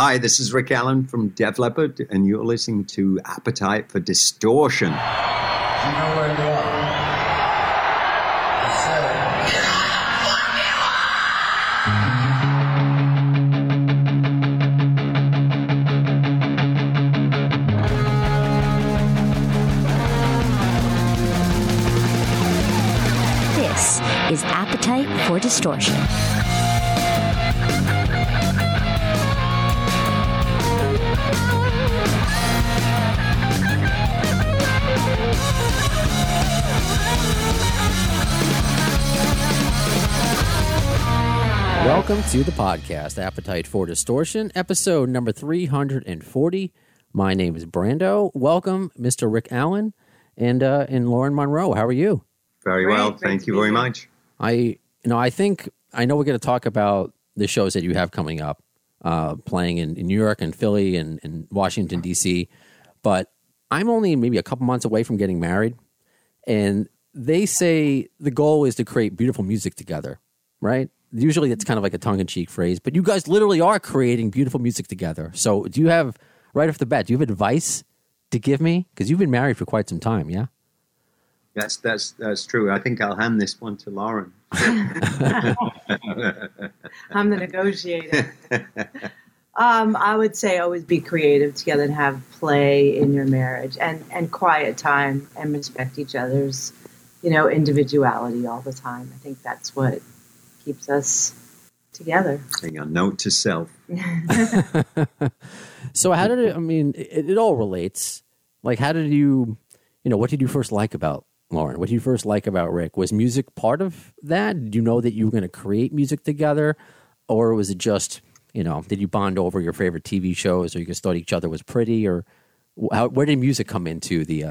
Hi, this is Rick Allen from Def Leppard, and you're listening to Appetite for Distortion. You know where you are. This is Appetite for Distortion. Welcome to the podcast, Appetite for Distortion, episode number 340. My name is Brando. Welcome, Mr. Rick Allen and Lauren Monroe. How are you? Very well. Thank you very much. I know we're going to talk about the shows that you have coming up, playing in New York and Philly and Washington, D.C., but I'm only maybe a couple months away from getting married, and they say the goal is to create beautiful music together, right? Usually it's kind of like a tongue-in-cheek phrase, but you guys literally are creating beautiful music together. So do you have, right off the bat, do you have advice to give me? Because you've been married for quite some time, yeah? That's true. I think I'll hand this one to Lauren. I'm the negotiator. I would say always be creative together and have play in your marriage and quiet time and respect each other's, individuality all the time. I think that's what keeps us together. Saying a note to self. So how did it, it all relates. Like how did you what did you first like about Lauren? What did you first like about Rick? Was music part of that? Did you know that you were going to create music together? Or was it just, did you bond over your favorite TV shows or you just thought each other was pretty? Or where did music come into the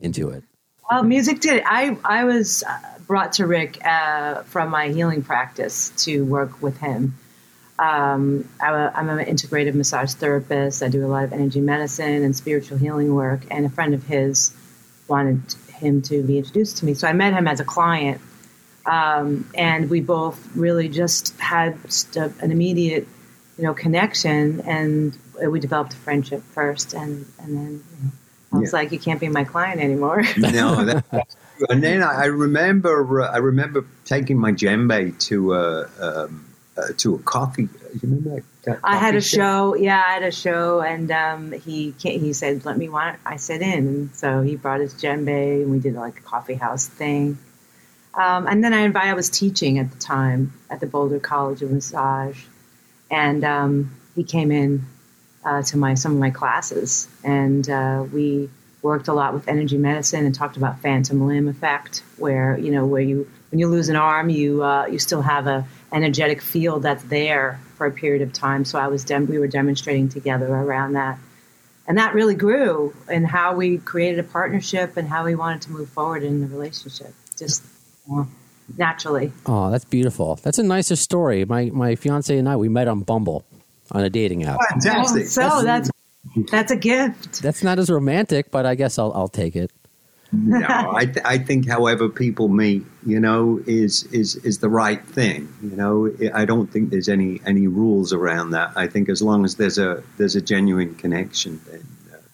into it? Well, music did. I was brought to Rick from my healing practice to work with him. I'm an integrative massage therapist. I do a lot of energy medicine and spiritual healing work. And a friend of his wanted him to be introduced to me. So I met him as a client, and we both really just had an immediate, connection, and we developed a friendship first, and then I was like, you can't be my client anymore. No, that's true. And then I remember taking my djembe to a coffee. You remember that I had a show. Yeah, I had a show, and he said, "Let me want." I said, "In." And so he brought his djembe, and we did like a coffee house thing. And then I was teaching at the time at the Boulder College of Massage, and he came in to some of my classes, and we worked a lot with energy medicine and talked about phantom limb effect, where when you lose an arm, you still have a energetic field that's there for a period of time. So we were demonstrating together around that. And that really grew in how we created a partnership and how we wanted to move forward in the relationship, just naturally. Oh, that's beautiful. That's a nicer story. My fiance and I, we met on Bumble on a dating app. Fantastic. Oh, so that's a gift. That's not as romantic, but I guess I'll take it. No, I think however people meet, is the right thing. I don't think there's any rules around that. I think as long as there's a genuine connection,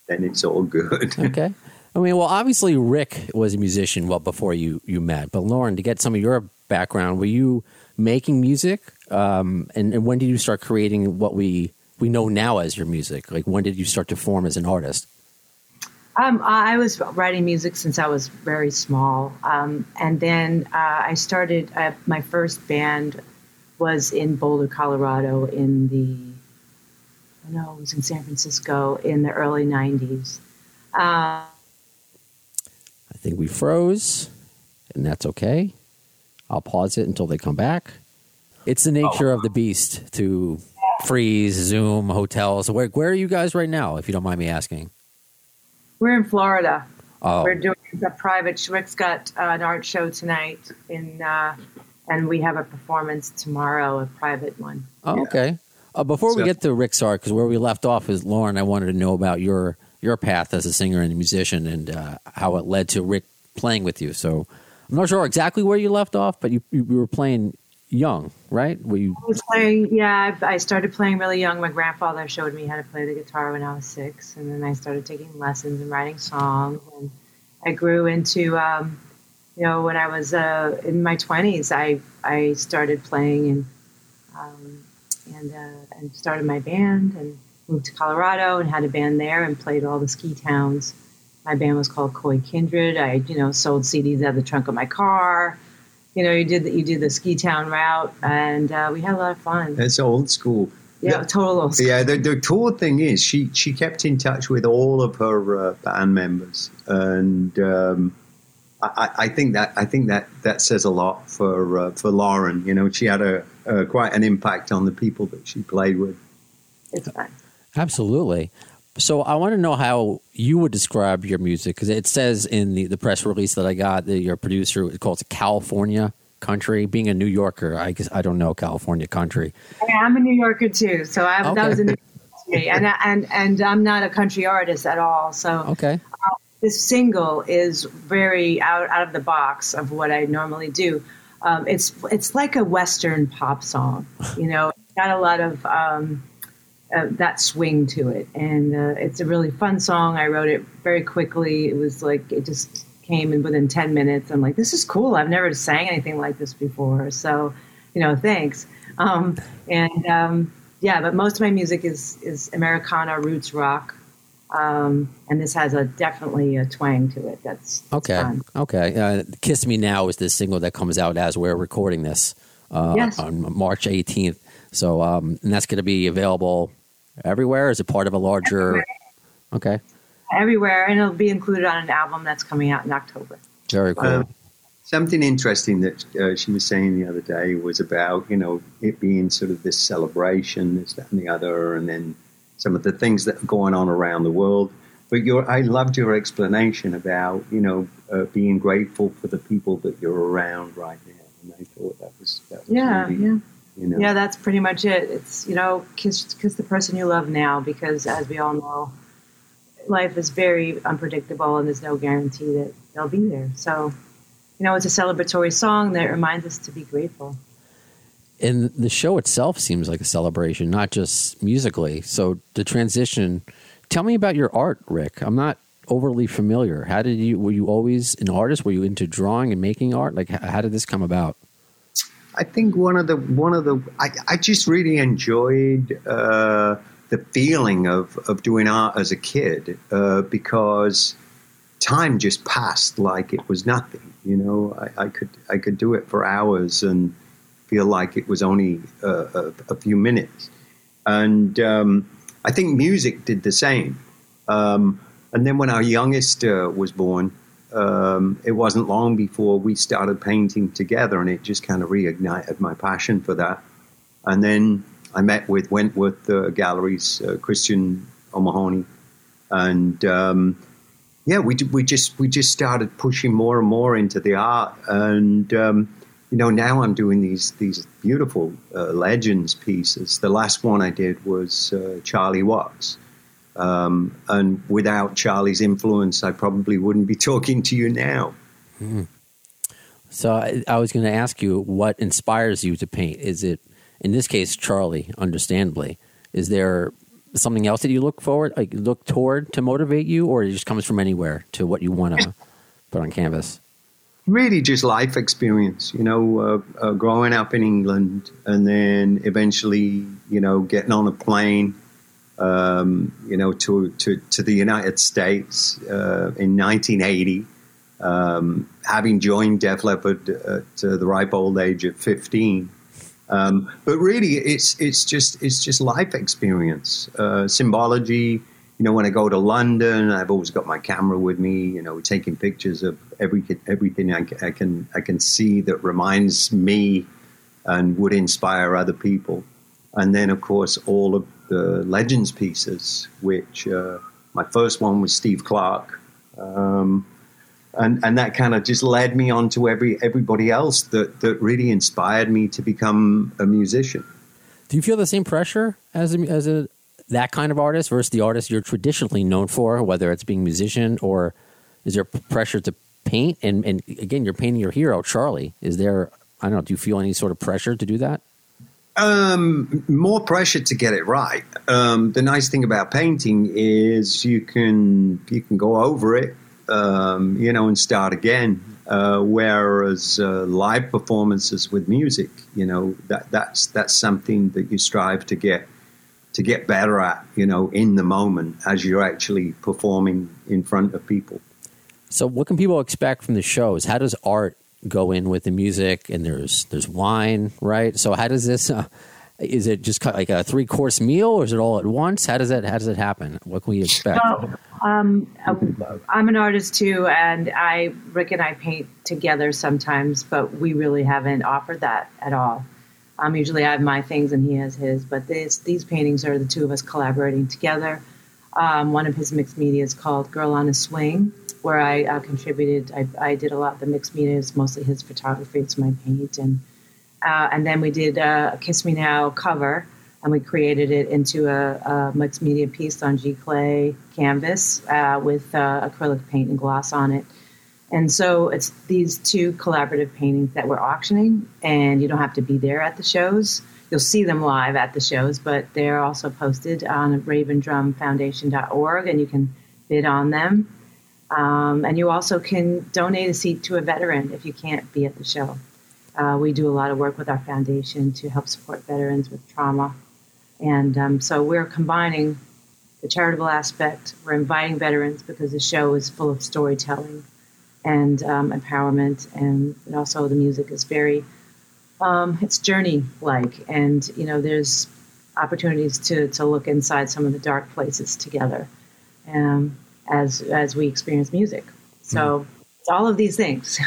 then it's all good. Okay. Obviously Rick was a musician before you met, but Lauren, to get some of your background, were you making music? And when did you start creating what we know now as your music? Like when did you start to form as an artist? I was writing music since I was very small. And then I started, my first band was in Boulder, Colorado it was in San Francisco in the early 90s. I think we froze, and that's okay. I'll pause it until they come back. It's the nature of the beast to freeze, Zoom, hotels. Where are you guys right now, if you don't mind me asking? We're in Florida. Oh. We're doing a private. Rick's got an art show tonight, and we have a performance tomorrow, a private one. Oh, okay. Before we get to Rick's art, because where we left off is Lauren. I wanted to know about your path as a singer and a musician, and how it led to Rick playing with you. So I'm not sure exactly where you left off, but you were playing young, right? Were you... I started playing really young. My grandfather showed me how to play the guitar when I was 6, and then I started taking lessons and writing songs. And I grew into, when I was in my 20s, I started playing and started my band and moved to Colorado and had a band there and played all the ski towns. My band was called Koi Kindred. I, sold CDs out of the trunk of my car. You do the ski town route, and we had a lot of fun. It's old school. Yeah, total old school. Yeah, the cool thing is she kept in touch with all of her band members, and I think that says a lot for Lauren. She had a quite an impact on the people that she played with. It's fun. Absolutely. So I want to know how you would describe your music, because it says in the press release that I got that your producer calls it California country. Being a New Yorker, I guess I don't know California country. I'm a New Yorker too, so that was a new to me, and I'm not a country artist at all. So this single is very out of the box of what I normally do. It's like a Western pop song, got a lot of. That swing to it, and it's a really fun song. I wrote it very quickly. It was like it just came in within 10 minutes. I'm like, this is cool. I've never sang anything like this before, so thanks. But most of my music is Americana, roots rock, and this has definitely a twang to it. That's okay. Fun. Okay, "Kiss Me Now" is the single that comes out as we're recording this on March 18th. So and that's going to be available. Everywhere? Is it part of a larger... Everywhere. Okay. Everywhere, and it'll be included on an album that's coming out in October. Very cool. Something interesting that she was saying the other day was about, it being sort of this celebration, this, that, and the other, and then some of the things that are going on around the world. But I loved your explanation about, being grateful for the people that you're around right now. And I thought that was really... Yeah. Yeah, that's pretty much it. It's, kiss the person you love now, because as we all know, life is very unpredictable and there's no guarantee that they'll be there. So, it's a celebratory song that reminds us to be grateful. And the show itself seems like a celebration, not just musically. So the transition, tell me about your art, Rick. I'm not overly familiar. Were you always an artist? Were you into drawing and making art? Like, how did this come about? I think I just really enjoyed the feeling of doing art as a kid, because time just passed like it was nothing. I could do it for hours and feel like it was only a few minutes. And I think music did the same. And then when our youngest was born, it wasn't long before we started painting together, and it just kind of reignited my passion for that. And then I met with Wentworth Galleries, Christian O'Mahony, and we just started pushing more and more into the art. And now I'm doing these beautiful legends pieces. The last one I did was Charlie Watts. And without Charlie's influence, I probably wouldn't be talking to you now. Mm. So I was going to ask you, what inspires you to paint? Is it, in this case, Charlie, understandably? Is there something else that you look toward to motivate you, or it just comes from anywhere to what you want to put on canvas? Really just life experience, growing up in England and then eventually, getting on a plane, to the United States in 1980, having joined Def Leppard at the ripe old age of 15. But really, it's just life experience, symbology. When I go to London, I've always got my camera with me. Taking pictures of everything I can see that reminds me and would inspire other people. And then, of course, all of the legends pieces, which my first one was Steve Clark, and that kind of just led me on to everybody else that really inspired me to become a musician. Do you feel the same pressure as a that kind of artist versus the artist you're traditionally known for, whether it's being a musician, or is there pressure to paint? And again, you're painting your hero, Charlie. Is there I don't know, do you feel any sort of pressure to do that? More pressure to get it right. The nice thing about painting is you can go over it, and start again. Whereas live performances with music, that's something that you strive to get better at, in the moment as you're actually performing in front of people. So what can people expect from the shows? How does art go in with the music? And there's wine, right? So how does this, is it just like a 3-course meal, or is it all at once? How does it happen? What can we expect? Well, I'm an artist too. And Rick and I paint together sometimes, but we really haven't offered that at all. Usually I have my things and he has his, but these paintings are the two of us collaborating together. One of his mixed media is called Girl on a Swing, where I contributed. I did a lot of the mixed media. It's mostly his photography. It's my paint. And then we did a Kiss Me Now cover, and we created it into a mixed media piece on G Clay canvas with acrylic paint and gloss on it. And so it's these two collaborative paintings that we're auctioning, and you don't have to be there at the shows. You'll see them live at the shows, but they're also posted on ravendrumfoundation.org, and you can bid on them. And you also can donate a seat to a veteran if you can't be at the show. We do a lot of work with our foundation to help support veterans with trauma. And so we're combining the charitable aspect. We're inviting veterans because the show is full of storytelling and empowerment, and also the music is very it's journey-like, and there's opportunities to look inside some of the dark places together, as we experience music. So it's all of these things.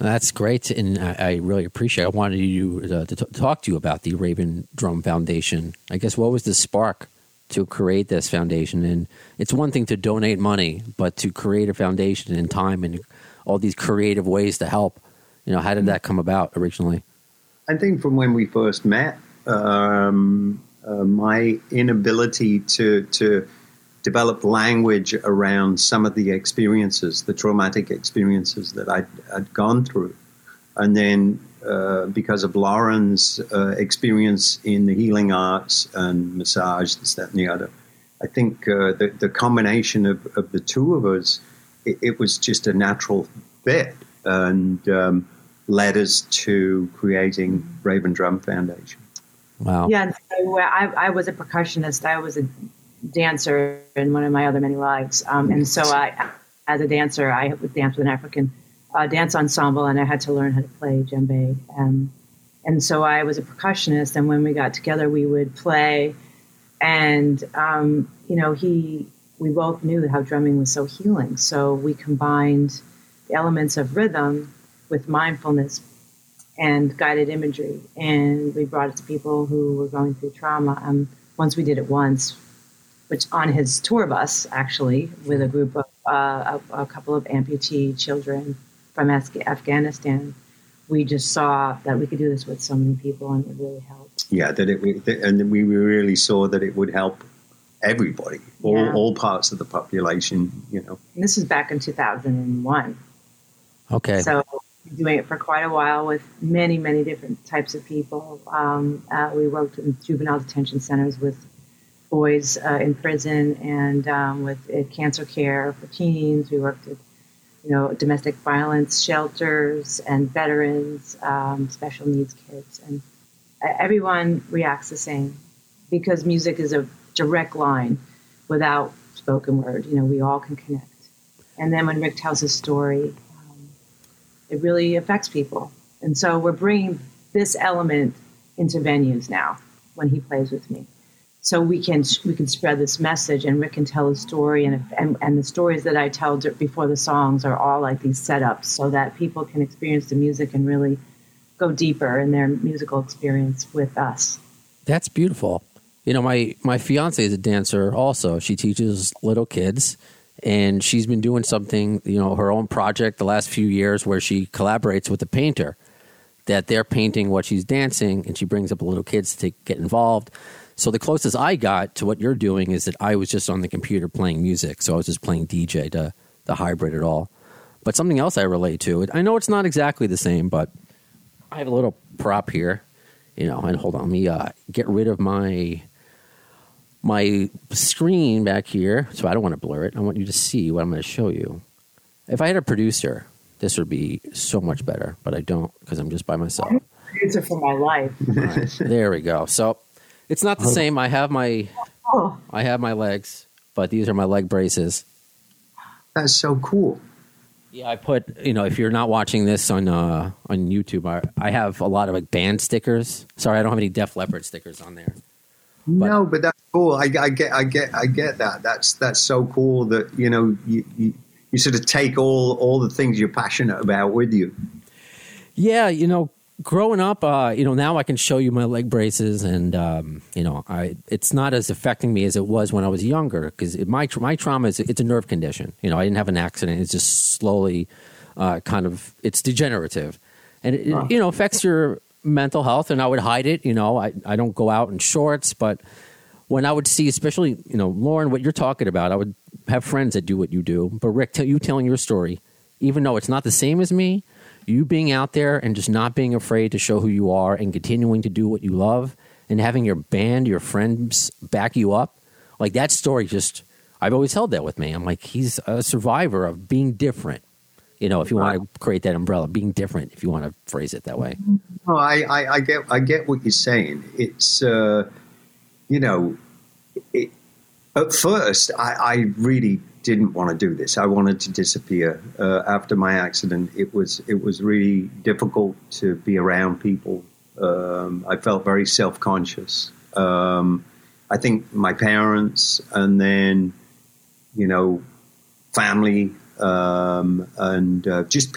That's great, and I really appreciate it. I wanted you to talk to you about the Raven Drum Foundation. I guess what was the spark to create this foundation? And it's one thing to donate money, but to create a foundation in time and all these creative ways to help, how did that come about originally? I think from when we first met, my inability to develop language around some of the experiences, the traumatic experiences that I'd gone through. And then because of Lauren's experience in the healing arts and massage, this, that, and the other, I think the combination of the two of us, it was just a natural fit, and led us to creating Raven Drum Foundation. Wow. Yeah, so I was a percussionist. I was a dancer in one of my other many lives. And so as a dancer, I would dance with an African dance ensemble, and I had to learn how to play djembe. And so I was a percussionist, and when we got together, we would play. And, we both knew how drumming was so healing. So we combined the elements of rhythm with mindfulness and guided imagery. And we brought it to people who were going through trauma. Once we did it once, which on his tour bus, actually, with a group of a couple of amputee children from Afghanistan, we just saw that we could do this with so many people, and it really helped. Yeah, and we really saw that it would help everybody, all parts of the population. And this was back in 2001. Okay. So doing it for quite a while with many, many different types of people. We worked in juvenile detention centers with boys in prison, and with cancer care for teens. We worked at, domestic violence shelters and veterans, special needs kids. And everyone reacts the same because music is a direct line without spoken word. We all can connect. And then when Rick tells his story, it really affects people. And so we're bringing this element into venues now when he plays with me. So we can spread this message, and Rick can tell a story, and the stories that I tell before the songs are all like these setups, so that people can experience the music and really go deeper in their musical experience with us. That's beautiful. My fiance is a dancer also. She teaches little kids, and she's been doing something, her own project the last few years, where she collaborates with a painter that they're painting what she's dancing, and she brings up little kids to get involved. So the closest I got to what you're doing is that I was just on the computer playing music. So I was just playing DJ to the hybrid at all. But something else I relate to, I know it's not exactly the same, but I have a little prop here, you know, and hold on, let me get rid of my screen back here. So I don't want to blur it. I want you to see what I'm going to show you. If I had a producer, this would be so much better, but I don't because I'm just by myself. Producer for my life. Right, there we go. So it's not the same. I have my legs, but these are my leg braces. That's so cool. Yeah, I put, you know, if you're not watching this on YouTube, I have a lot of like band stickers. Sorry, I don't have any Def Leppard stickers on there. No, but that's cool. I get that. That's so cool that, you know, you sort of take all the things you're passionate about with you. Yeah, you know, growing up, you know, now I can show you my leg braces, and you know, it's not as affecting me as it was when I was younger, because my trauma is it's a nerve condition. You know, I didn't have an accident; it's just slowly, kind of, it's degenerative, and it you know, affects your mental health. And I would hide it. You know, I don't go out in shorts, but when I would see, especially, you know, Lauren, what you're talking about, I would have friends that do what you do. But Rick, you telling your story, even though it's not the same as me, you being out there and just not being afraid to show who you are and continuing to do what you love and having your band, your friends back you up. Like that story just, I've always held that with me. I'm like, he's a survivor of being different. You know, if you want to create that umbrella, being different, if you want to phrase it that way. No, I get what you're saying. It's, you know, at first, I really didn't want to do this. I wanted to disappear. After my accident, it was really difficult to be around people. I felt very self-conscious. I think my parents, and then, you know, family, and just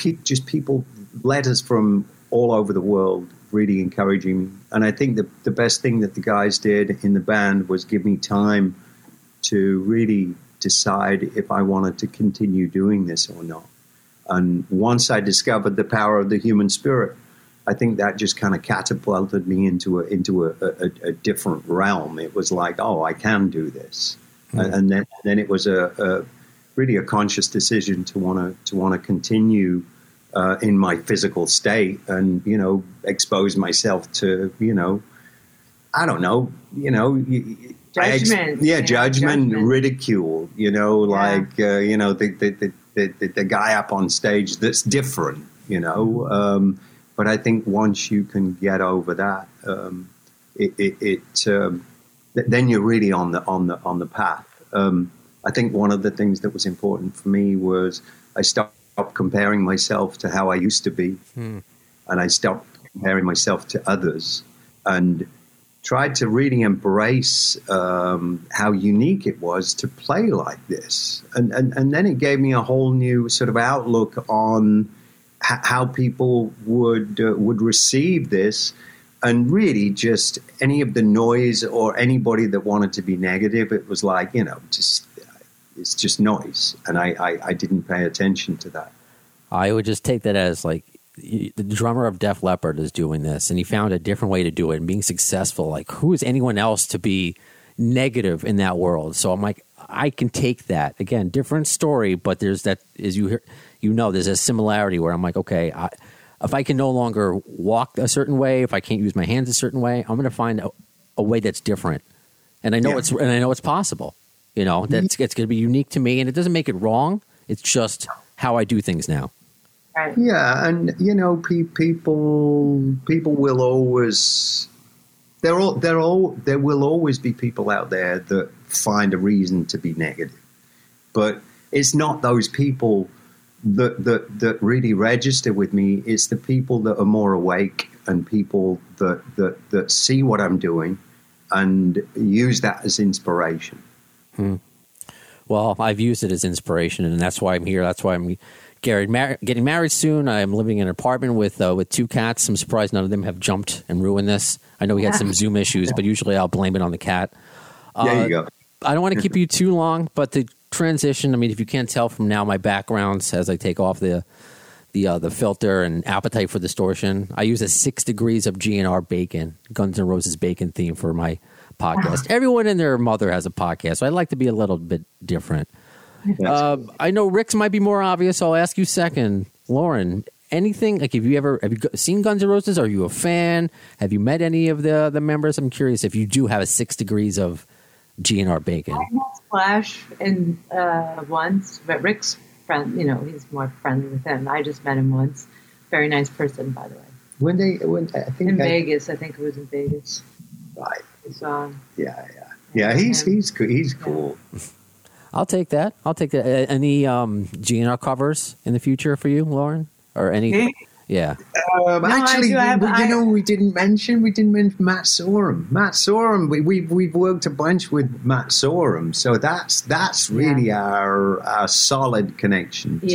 people, letters from all over the world, really encouraging me. And I think the best thing that the guys did in the band was give me time to really decide if I wanted to continue doing this or not. And once I discovered the power of the human spirit, I think that just kind of catapulted me into a different realm. It was like, oh, I can do this. Mm-hmm. And then it was a really a conscious decision to want to continue in my physical state, and, you know, expose myself to, you know, I don't know, you know, judgment, judgment, ridicule, you know, like, you know, the guy up on stage that's different, you know. But I think once you can get over that, then you're really on the path. I think one of the things that was important for me was I stopped comparing myself to how I used to be, and I stopped comparing myself to others, and tried to really embrace how unique it was to play like this. And then it gave me a whole new sort of outlook on how people would receive this, and really just any of the noise or anybody that wanted to be negative, it was like, you know, just... it's just noise, and I didn't pay attention to that. I would just take that as like the drummer of Def Leppard is doing this, and he found a different way to do it and being successful. Like, who is anyone else to be negative in that world? So I'm like, I can take that. Again, different story, but there's that, as you hear, you know, there's a similarity where I'm like, okay, if I can no longer walk a certain way, if I can't use my hands a certain way, I'm going to find a way that's different, and I know it's possible. You know, that's it's going to be unique to me, and it doesn't make it wrong. It's just how I do things now. Yeah, and you know, people will always there will always be people out there that find a reason to be negative, but it's not those people that really register with me. It's the people that are more awake, and people that see what I'm doing and use that as inspiration. Hmm. Well, I've used it as inspiration, and that's why I'm here. That's why I'm getting married soon. I'm living in an apartment with two cats. I'm surprised none of them have jumped and ruined this. I know we had some Zoom issues, but usually I'll blame it on the cat. There you go. I don't want to keep you too long, but the transition, I mean, if you can't tell from now, my backgrounds as I take off the filter and Appetite for Distortion, I use a 6 degrees of GNR bacon, Guns N' Roses bacon theme for my podcast. Everyone and their mother has a podcast, so I'd like to be a little bit different. I know Rick's might be more obvious, so I'll ask you second. Lauren, anything? Like, have you seen Guns N' Roses? Are you a fan? Have you met any of the members? I'm curious if you do have a 6 degrees of G&R Bacon. I met Slash once, but Rick's friend, he's more friendly with him. I just met him once. Very nice person, by the way. I think it was in Vegas. Right. Yeah. He's cool. I'll take that. Any G&R covers in the future for you, Lauren, or any? Yeah. We didn't mention Matt Sorum. We've worked a bunch with Matt Sorum, so that's really our solid connection to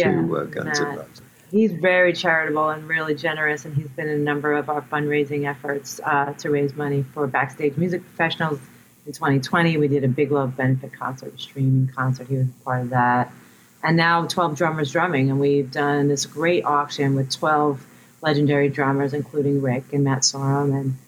Guns N' Roses. He's very charitable and really generous, and he's been in a number of our fundraising efforts to raise money for Backstage Music Professionals. In 2020, we did a Big Love benefit concert, a streaming concert. He was part of that. And now 12 Drummers Drumming, and we've done this great auction with 12 legendary drummers, including Rick and Matt Sorum and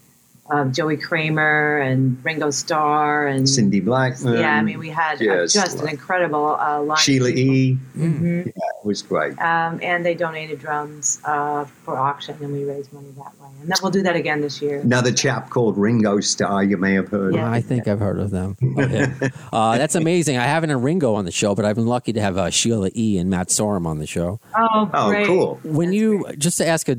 Joey Kramer and Ringo Starr and Cindy Blackman. Yeah, we had just an incredible line. Sheila E. Mm-hmm. Yeah, it was great. And they donated drums for auction, and we raised money that way. And we'll do that again this year. Another chap called Ringo Starr, you may have heard of. I think I've heard of them. That's amazing. I haven't had Ringo on the show, but I've been lucky to have Sheila E. and Matt Sorum on the show. Oh, great. Oh, cool. Just to ask I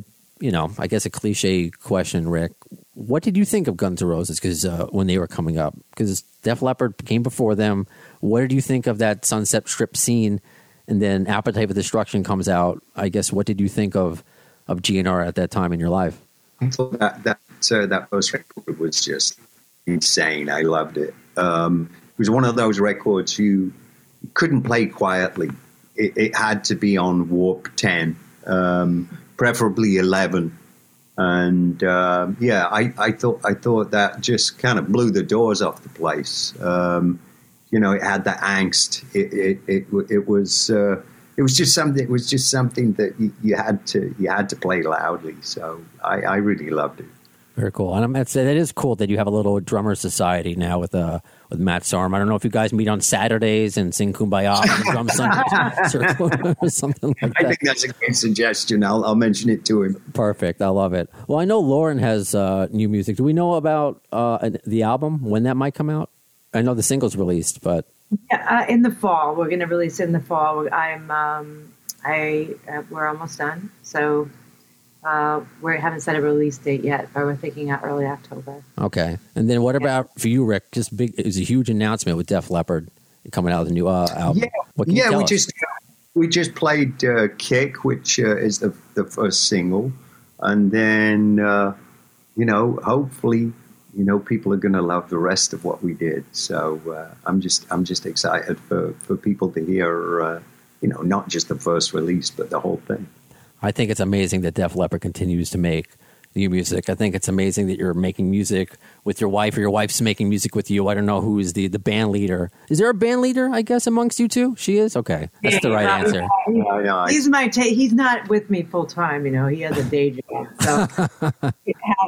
guess a cliche question, Rick, what did you think of Guns N' Roses when they were coming up? Because Def Leppard came before them. What did you think of that Sunset Strip scene? And then Appetite for Destruction comes out. I guess, what did you think of G&R at that time in your life? I thought that first record was just insane. I loved it. It was one of those records you couldn't play quietly. It had to be on warp 10, preferably 11. And I thought that just kind of blew the doors off the place. It had that angst. It was just something that you had to play loudly. So I really loved it. Very cool. And I'd say that is cool that you have a little drummer society now with Matt Sorum. I don't know if you guys meet on Saturdays and sing Kumbaya on the drum Sunday or something like that. I think that's a good suggestion. I'll mention it to him. Perfect. I love it. Well, I know Lauren has new music. Do we know about the album, when that might come out? I know the single's released, but... Yeah, in the fall. We're going to release it in the fall. We're almost done, so... we haven't set a release date yet, but we're thinking out early October. Okay. And then what about for you, Rick? It was a huge announcement with Def Leppard coming out with a new album. We just played Kick, which is the first single. And then, hopefully, people are going to love the rest of what we did. So I'm just excited for people to hear, not just the first release, but the whole thing. I think it's amazing that Def Leppard continues to make new music. I think it's amazing that you're making music with your wife, or your wife's making music with you. I don't know who is the band leader. Is there a band leader, I guess, amongst you two? She is? Okay. That's the right answer. He's not with me full time, He has a day job. So have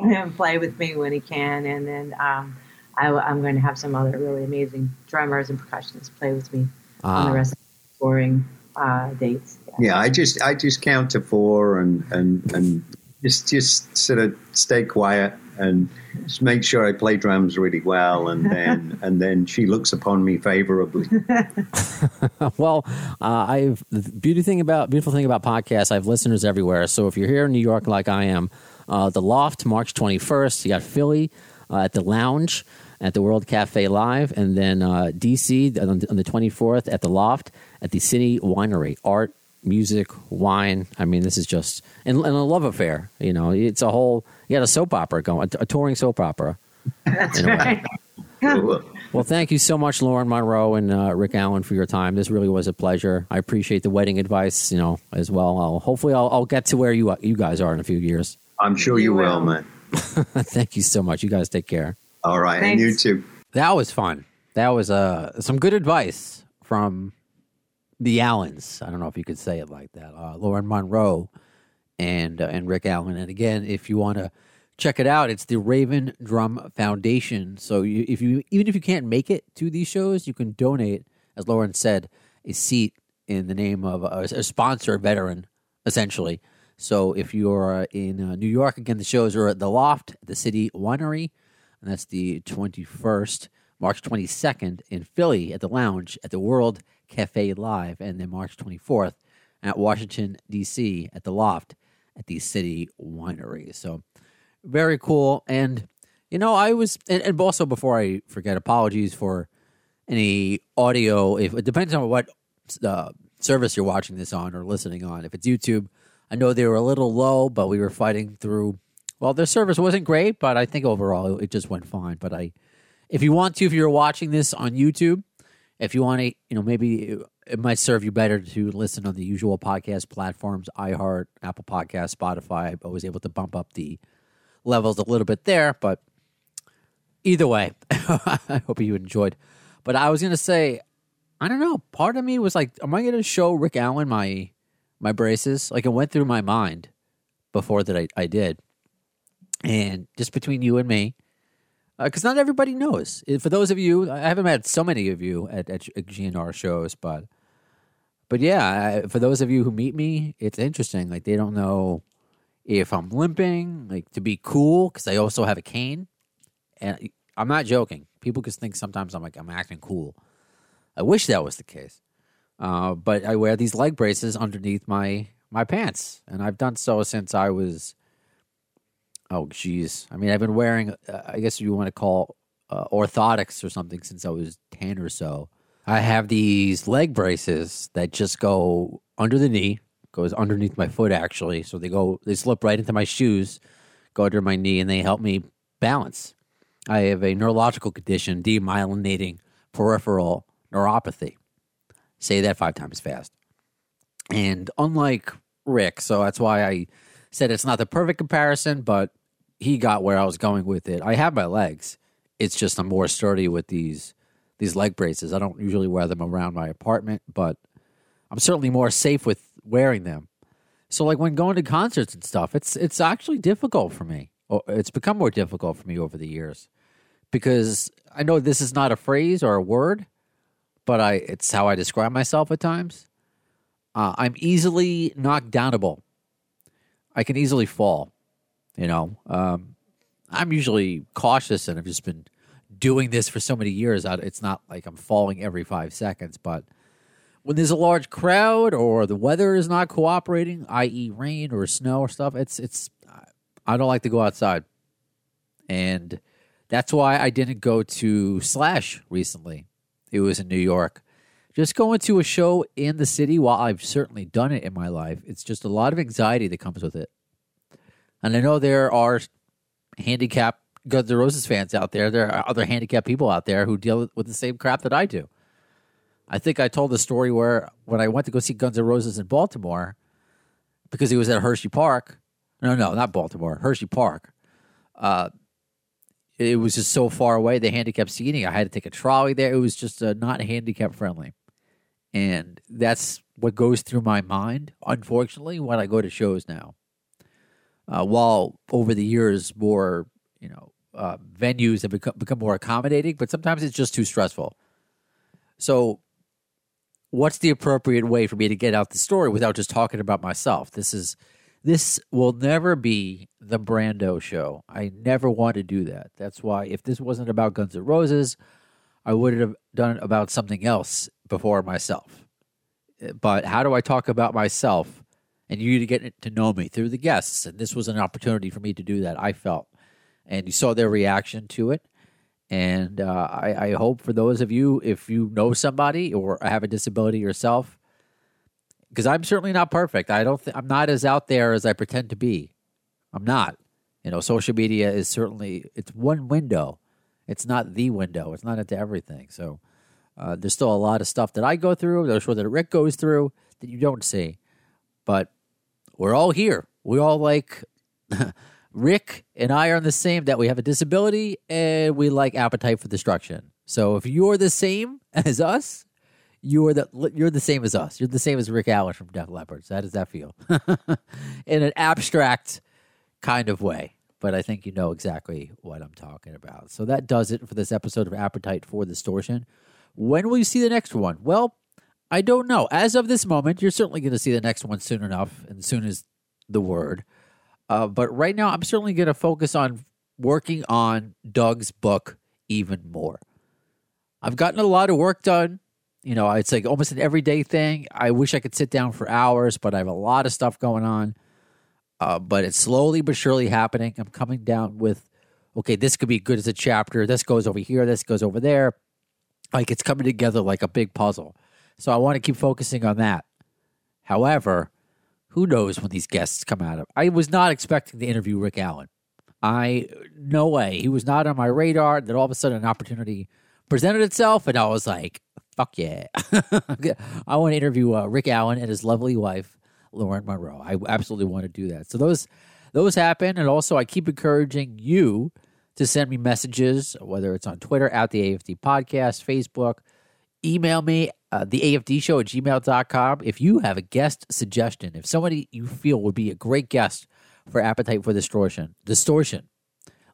him play with me when he can. And then I'm going to have some other really amazing drummers and percussionists play with me on the rest of the touring dates. Yeah, I just count to four and just sort of stay quiet and just make sure I play drums really well, and then she looks upon me favorably. Well, the beautiful thing about podcasts, I have listeners everywhere. So if you're here in New York like I am, the Loft March 21st, you got Philly at the Lounge at the World Cafe Live, and then DC on the 24th at the Loft at the City Winery. Art, music, wine. I mean, this is just and a love affair. It's a whole. You got a soap opera going, a touring soap opera. That's right. Well, thank you so much, Lauren Monroe and Rick Allen, for your time. This really was a pleasure. I appreciate the wedding advice, as well. Hopefully I'll get to where you guys are in a few years. I'm sure you will, man. Thank you so much. You guys take care. All right, thanks. And you too. That was fun. That was some good advice from the Allens. I don't know if you could say it like that. Lauren Monroe and Rick Allen. And again, if you want to check it out, it's the Raven Drum Foundation. So even if you can't make it to these shows, you can donate, as Lauren said, a seat in the name of a sponsor veteran, essentially. So if you're in New York, again, the shows are at The Loft, the City Winery, and that's the 21st. March 22nd in Philly at the Lounge at the World Cafe Live, and then March 24th at Washington, D.C. at the Loft at the City Winery. So very cool. And, you know, I was, and also before I forget, apologies for any audio. If it depends on what service you're watching this on or listening on. If it's YouTube, I know they were a little low, but we were fighting through. Well, their service wasn't great, but I think overall it just went fine. But if you want to, if you're watching this on YouTube, if you want to, you know, maybe it might serve you better to listen on the usual podcast platforms, iHeart, Apple Podcasts, Spotify. I was able to bump up the levels a little bit there, but either way, I hope you enjoyed. But I was going to say, I don't know, part of me was like, am I going to show Rick Allen my braces? Like, it went through my mind before that I did. And just between you and me, because not everybody knows. For those of you, I haven't met so many of you at GNR shows, but yeah, for those of you who meet me, it's interesting. Like, they don't know if I'm limping, like, to be cool, because I also have a cane. And I'm not joking. People just think sometimes I'm acting cool. I wish that was the case. But I wear these leg braces underneath my pants, and I've done so since I was... Oh, geez. I mean, I've been wearing, I guess you want to call orthotics or something since I was 10 or so. I have these leg braces that just go under the knee, goes underneath my foot, actually. So they slip right into my shoes, go under my knee, and they help me balance. I have a neurological condition, demyelinating peripheral neuropathy. Say that 5 times fast. And unlike Rick, so that's why I said it's not the perfect comparison, but he got where I was going with it. I have my legs. It's just I'm more sturdy with these leg braces. I don't usually wear them around my apartment, but I'm certainly more safe with wearing them. So, like, when going to concerts and stuff, it's actually difficult for me. It's become more difficult for me over the years because I know this is not a phrase or a word, but it's how I describe myself at times. I'm easily knocked downable. I can easily fall, you know. I'm usually cautious, and I've just been doing this for so many years. It's not like I'm falling every 5 seconds, but when there's a large crowd or the weather is not cooperating, i.e. rain or snow or stuff, I don't like to go outside. And that's why I didn't go to Slash recently. It was in New York. Just going to a show in the city, while I've certainly done it in my life, it's just a lot of anxiety that comes with it. And I know there are handicapped Guns N' Roses fans out there. There are other handicapped people out there who deal with the same crap that I do. I think I told the story where when I went to go see Guns N' Roses in Baltimore, because it was at Hershey Park. No, not Baltimore, Hershey Park. It was just so far away, the handicapped seating. I had to take a trolley there. It was just not handicapped friendly. And that's what goes through my mind, unfortunately, when I go to shows now. While over the years, more venues have become more accommodating, but sometimes it's just too stressful. So what's the appropriate way for me to get out the story without just talking about myself? This will never be the Brando show. I never want to do that. That's why if this wasn't about Guns N' Roses, I would have done it about something else before myself. But how do I talk about myself and you to get to know me through the guests? And this was an opportunity for me to do that, I felt. And you saw their reaction to it. And I hope for those of you, if you know somebody or have a disability yourself, because I'm certainly not perfect. I'm not as out there as I pretend to be. I'm not. You know, social media is certainly, it's one window. It's not the window. It's not into everything. So there's still a lot of stuff that I go through, that I'm sure that Rick goes through, that you don't see. But we're all here. We all like Rick and I are on the same, that we have a disability and we like Appetite for Destruction. So if you're the same as us, you're the same as us. You're the same as Rick Allen from Def Leppard. So how does that feel? In an abstract kind of way. But I think you know exactly what I'm talking about. So that does it for this episode of Appetite for Distortion. When will you see the next one? Well, I don't know. As of this moment, you're certainly going to see the next one soon enough. And as soon as the word. But right now, I'm certainly going to focus on working on Doug's book even more. I've gotten a lot of work done. You know, it's like almost an everyday thing. I wish I could sit down for hours, but I have a lot of stuff going on. But it's slowly but surely happening. I'm coming down with, okay, this could be good as a chapter. This goes over here. This goes over there. Like it's coming together like a big puzzle. So I want to keep focusing on that. However, who knows when these guests come out of. I was not expecting to interview Rick Allen. No way. He was not on my radar. Then all of a sudden an opportunity presented itself, and I was like, fuck yeah. I want to interview Rick Allen and his lovely wife, Lauren Monroe. I absolutely want to do that. So those happen, and also I keep encouraging you to send me messages, whether it's on Twitter, at the AFD Podcast, Facebook. Email me, theafdshow@gmail.com. If you have a guest suggestion, if somebody you feel would be a great guest for Appetite for Distortion,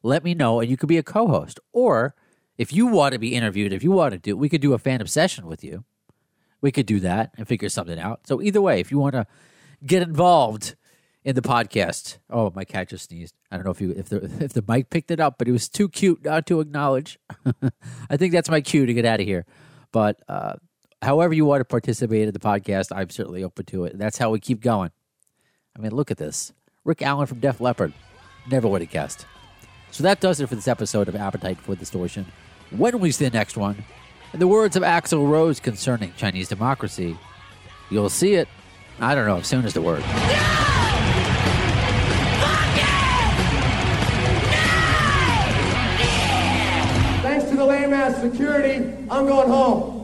let me know, and you could be a co-host. Or if you want to be interviewed, we could do a fan obsession with you. We could do that and figure something out. So either way, if you want to get involved in the podcast. Oh, my cat just sneezed. I don't know if the mic picked it up, but it was too cute not to acknowledge. I think that's my cue to get out of here. But however you want to participate in the podcast, I'm certainly open to it. And that's how we keep going. I mean, look at this. Rick Allen from Def Leppard. Never would have guessed. So that does it for this episode of Appetite for Distortion. When we see the next one, in the words of Axl Rose concerning Chinese democracy, you'll see it. I don't know. As soon as the word. Yeah! Security, I'm going home.